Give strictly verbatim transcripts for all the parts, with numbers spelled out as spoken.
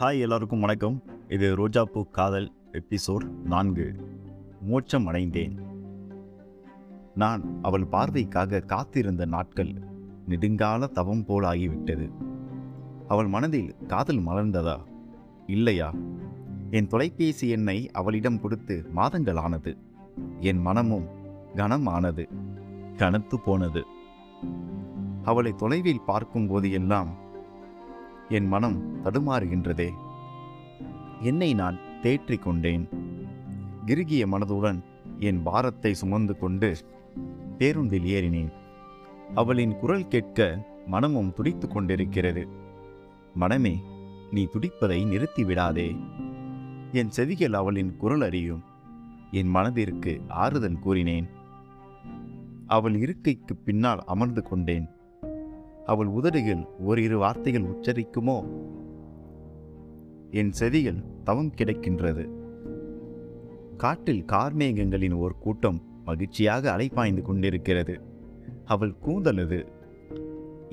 Hi எல்லோருக்கும் வணக்கம். இது ரோஜாப்பூ காதல் எபிசோட் நான்கு. மோட்சம் அடைந்தேன். நான் அவள் பார்வைக்காக காத்திருந்த நாட்கள் நெடுங்கால தவம் போலாகிவிட்டது. அவள் மனதில் காதல் மலர்ந்ததா இல்லையா? என் தொலைபேசி எண்ணை அவளிடம் கொடுத்து மாதங்கள் ஆனது. என் மனமும் கனம் ஆனது, கனத்து போனது. அவளை தொலைவில் பார்க்கும்போது எல்லாம் என் மனம் தடுமாறுகின்றதே. என்னை நான் தேற்றிக் கொண்டேன். இறுகிய மனதுடன் என் பாரத்தை சுமந்து கொண்டு பேருந்தில் ஏறினேன். அவளின் குரல் கேட்க மனமும் துடித்து கொண்டிருக்கிறது. மனமே, நீ துடிப்பதை நிறுத்திவிடாதே. என் செவிகள் அவளின் குரல் அறியும். என் மனதிற்கு ஆறுதல் கூறினேன். அவள் இருக்கைக்கு பின்னால் அமர்ந்து கொண்டேன். அவள் உதடுகள் ஓரிரு வார்த்தைகள் உச்சரிக்குமோ? என் செவிகள் தவம் கிடைக்கின்றது. காட்டில் கார்மேகங்களின் ஒரு கூட்டம் மகிழ்ச்சியாக அலைப்பாய்ந்து கொண்டிருக்கிறது. அவள் கூந்தல் அது.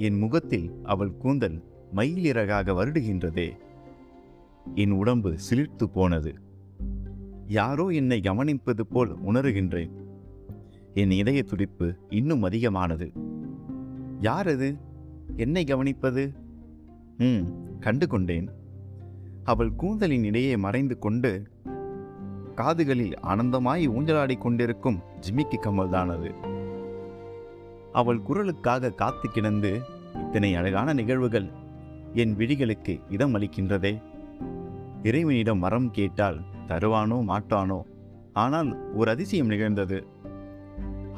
என் முகத்தில் அவள் கூந்தல் மயிலிறகாக வருடுகின்றதே. என் உடம்பு சிலிர்த்து போனது. யாரோ என்னை கவனிப்பது போல் உணர்கின்றேன். என் இதய துடிப்பு இன்னும் அதிகமானது. யார் அது என்னை கவனிப்பது? ம் கண்டு கொண்டேன். அவள் கூந்தலின் இடையே மறைந்து கொண்டு காதுகளில் ஆனந்தமாய் ஊஞ்சலாடி கொண்டிருக்கும் ஜிமிக்கி கமல்தானது. அவள் குரலுக்காக காத்து கிடந்து இத்தனை அழகான நிகழ்வுகள் என் விழிகளுக்கு இதம் அளிக்கின்றதே. இறைவனிடம் மரம் கேட்டால் தருவானோ மாட்டானோ? ஆனால் ஒரு அதிசயம் நிகழ்ந்தது.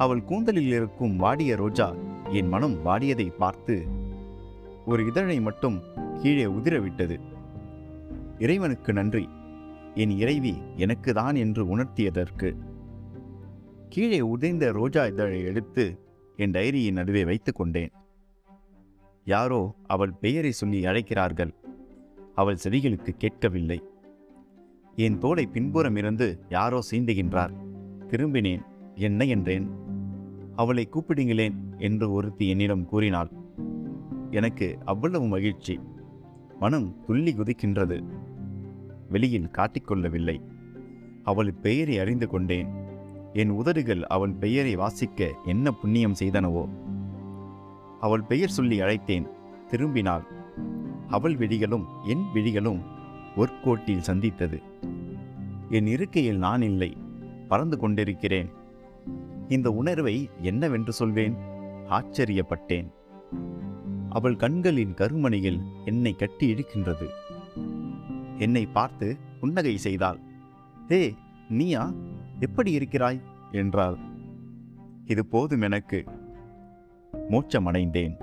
அவள் கூந்தலில் இருக்கும் வாடிய ரோஜா என் மனம் வாடியதை பார்த்து ஒரு இதழை மட்டும் கீழே உதிரவிட்டது. இறைவனுக்கு நன்றி, என் இறைவி எனக்கு தான் என்று உணர்த்தியதற்கு. கீழே உதிர்ந்த ரோஜா இதழை எடுத்து என் டைரியின் நடுவே வைத்து கொண்டேன். யாரோ அவள் பெயரை சொல்லி அழைக்கிறார்கள். அவள் செவிகளுக்கு கேட்கவில்லை. என் தோளை பின்புறம் இருந்து யாரோ சீந்துகின்றார். திரும்பினேன். என்ன என்றேன். அவளை கூப்பிடுங்களேன் என்று ஒருத்தி என்னிடம் கூறினாள். எனக்கு அவ்வளவு மகிழ்ச்சி. மனம் துள்ளி குதிக்கின்றது. வெளியில் காட்டிக்கொள்ளவில்லை. அவள் பெயரை அறிந்து கொண்டேன். என் உதடுகள் அவள் பெயரை வாசிக்க என்ன புண்ணியம் செய்தனவோ. அவள் பெயர் சொல்லி அழைத்தேன். திரும்பினாள். அவள் விழிகளும் என் விழிகளும் ஒர்க்கோட்டில் சந்தித்தது. என் இருக்கையில் நான் இல்லை, பறந்து கொண்டிருக்கிறேன். இந்த உணர்வை என்னவென்று சொல்வேன்? ஆச்சரியப்பட்டேன். அவள் கண்களின் கருமணியில் என்னை கட்டி இழுக்கின்றது. என்னை பார்த்து புன்னகை செய்தாள். ஹே நீயா, எப்படி இருக்கிறாய் என்றாள். இது போதும் எனக்கு. மோட்சமடைந்தேன்.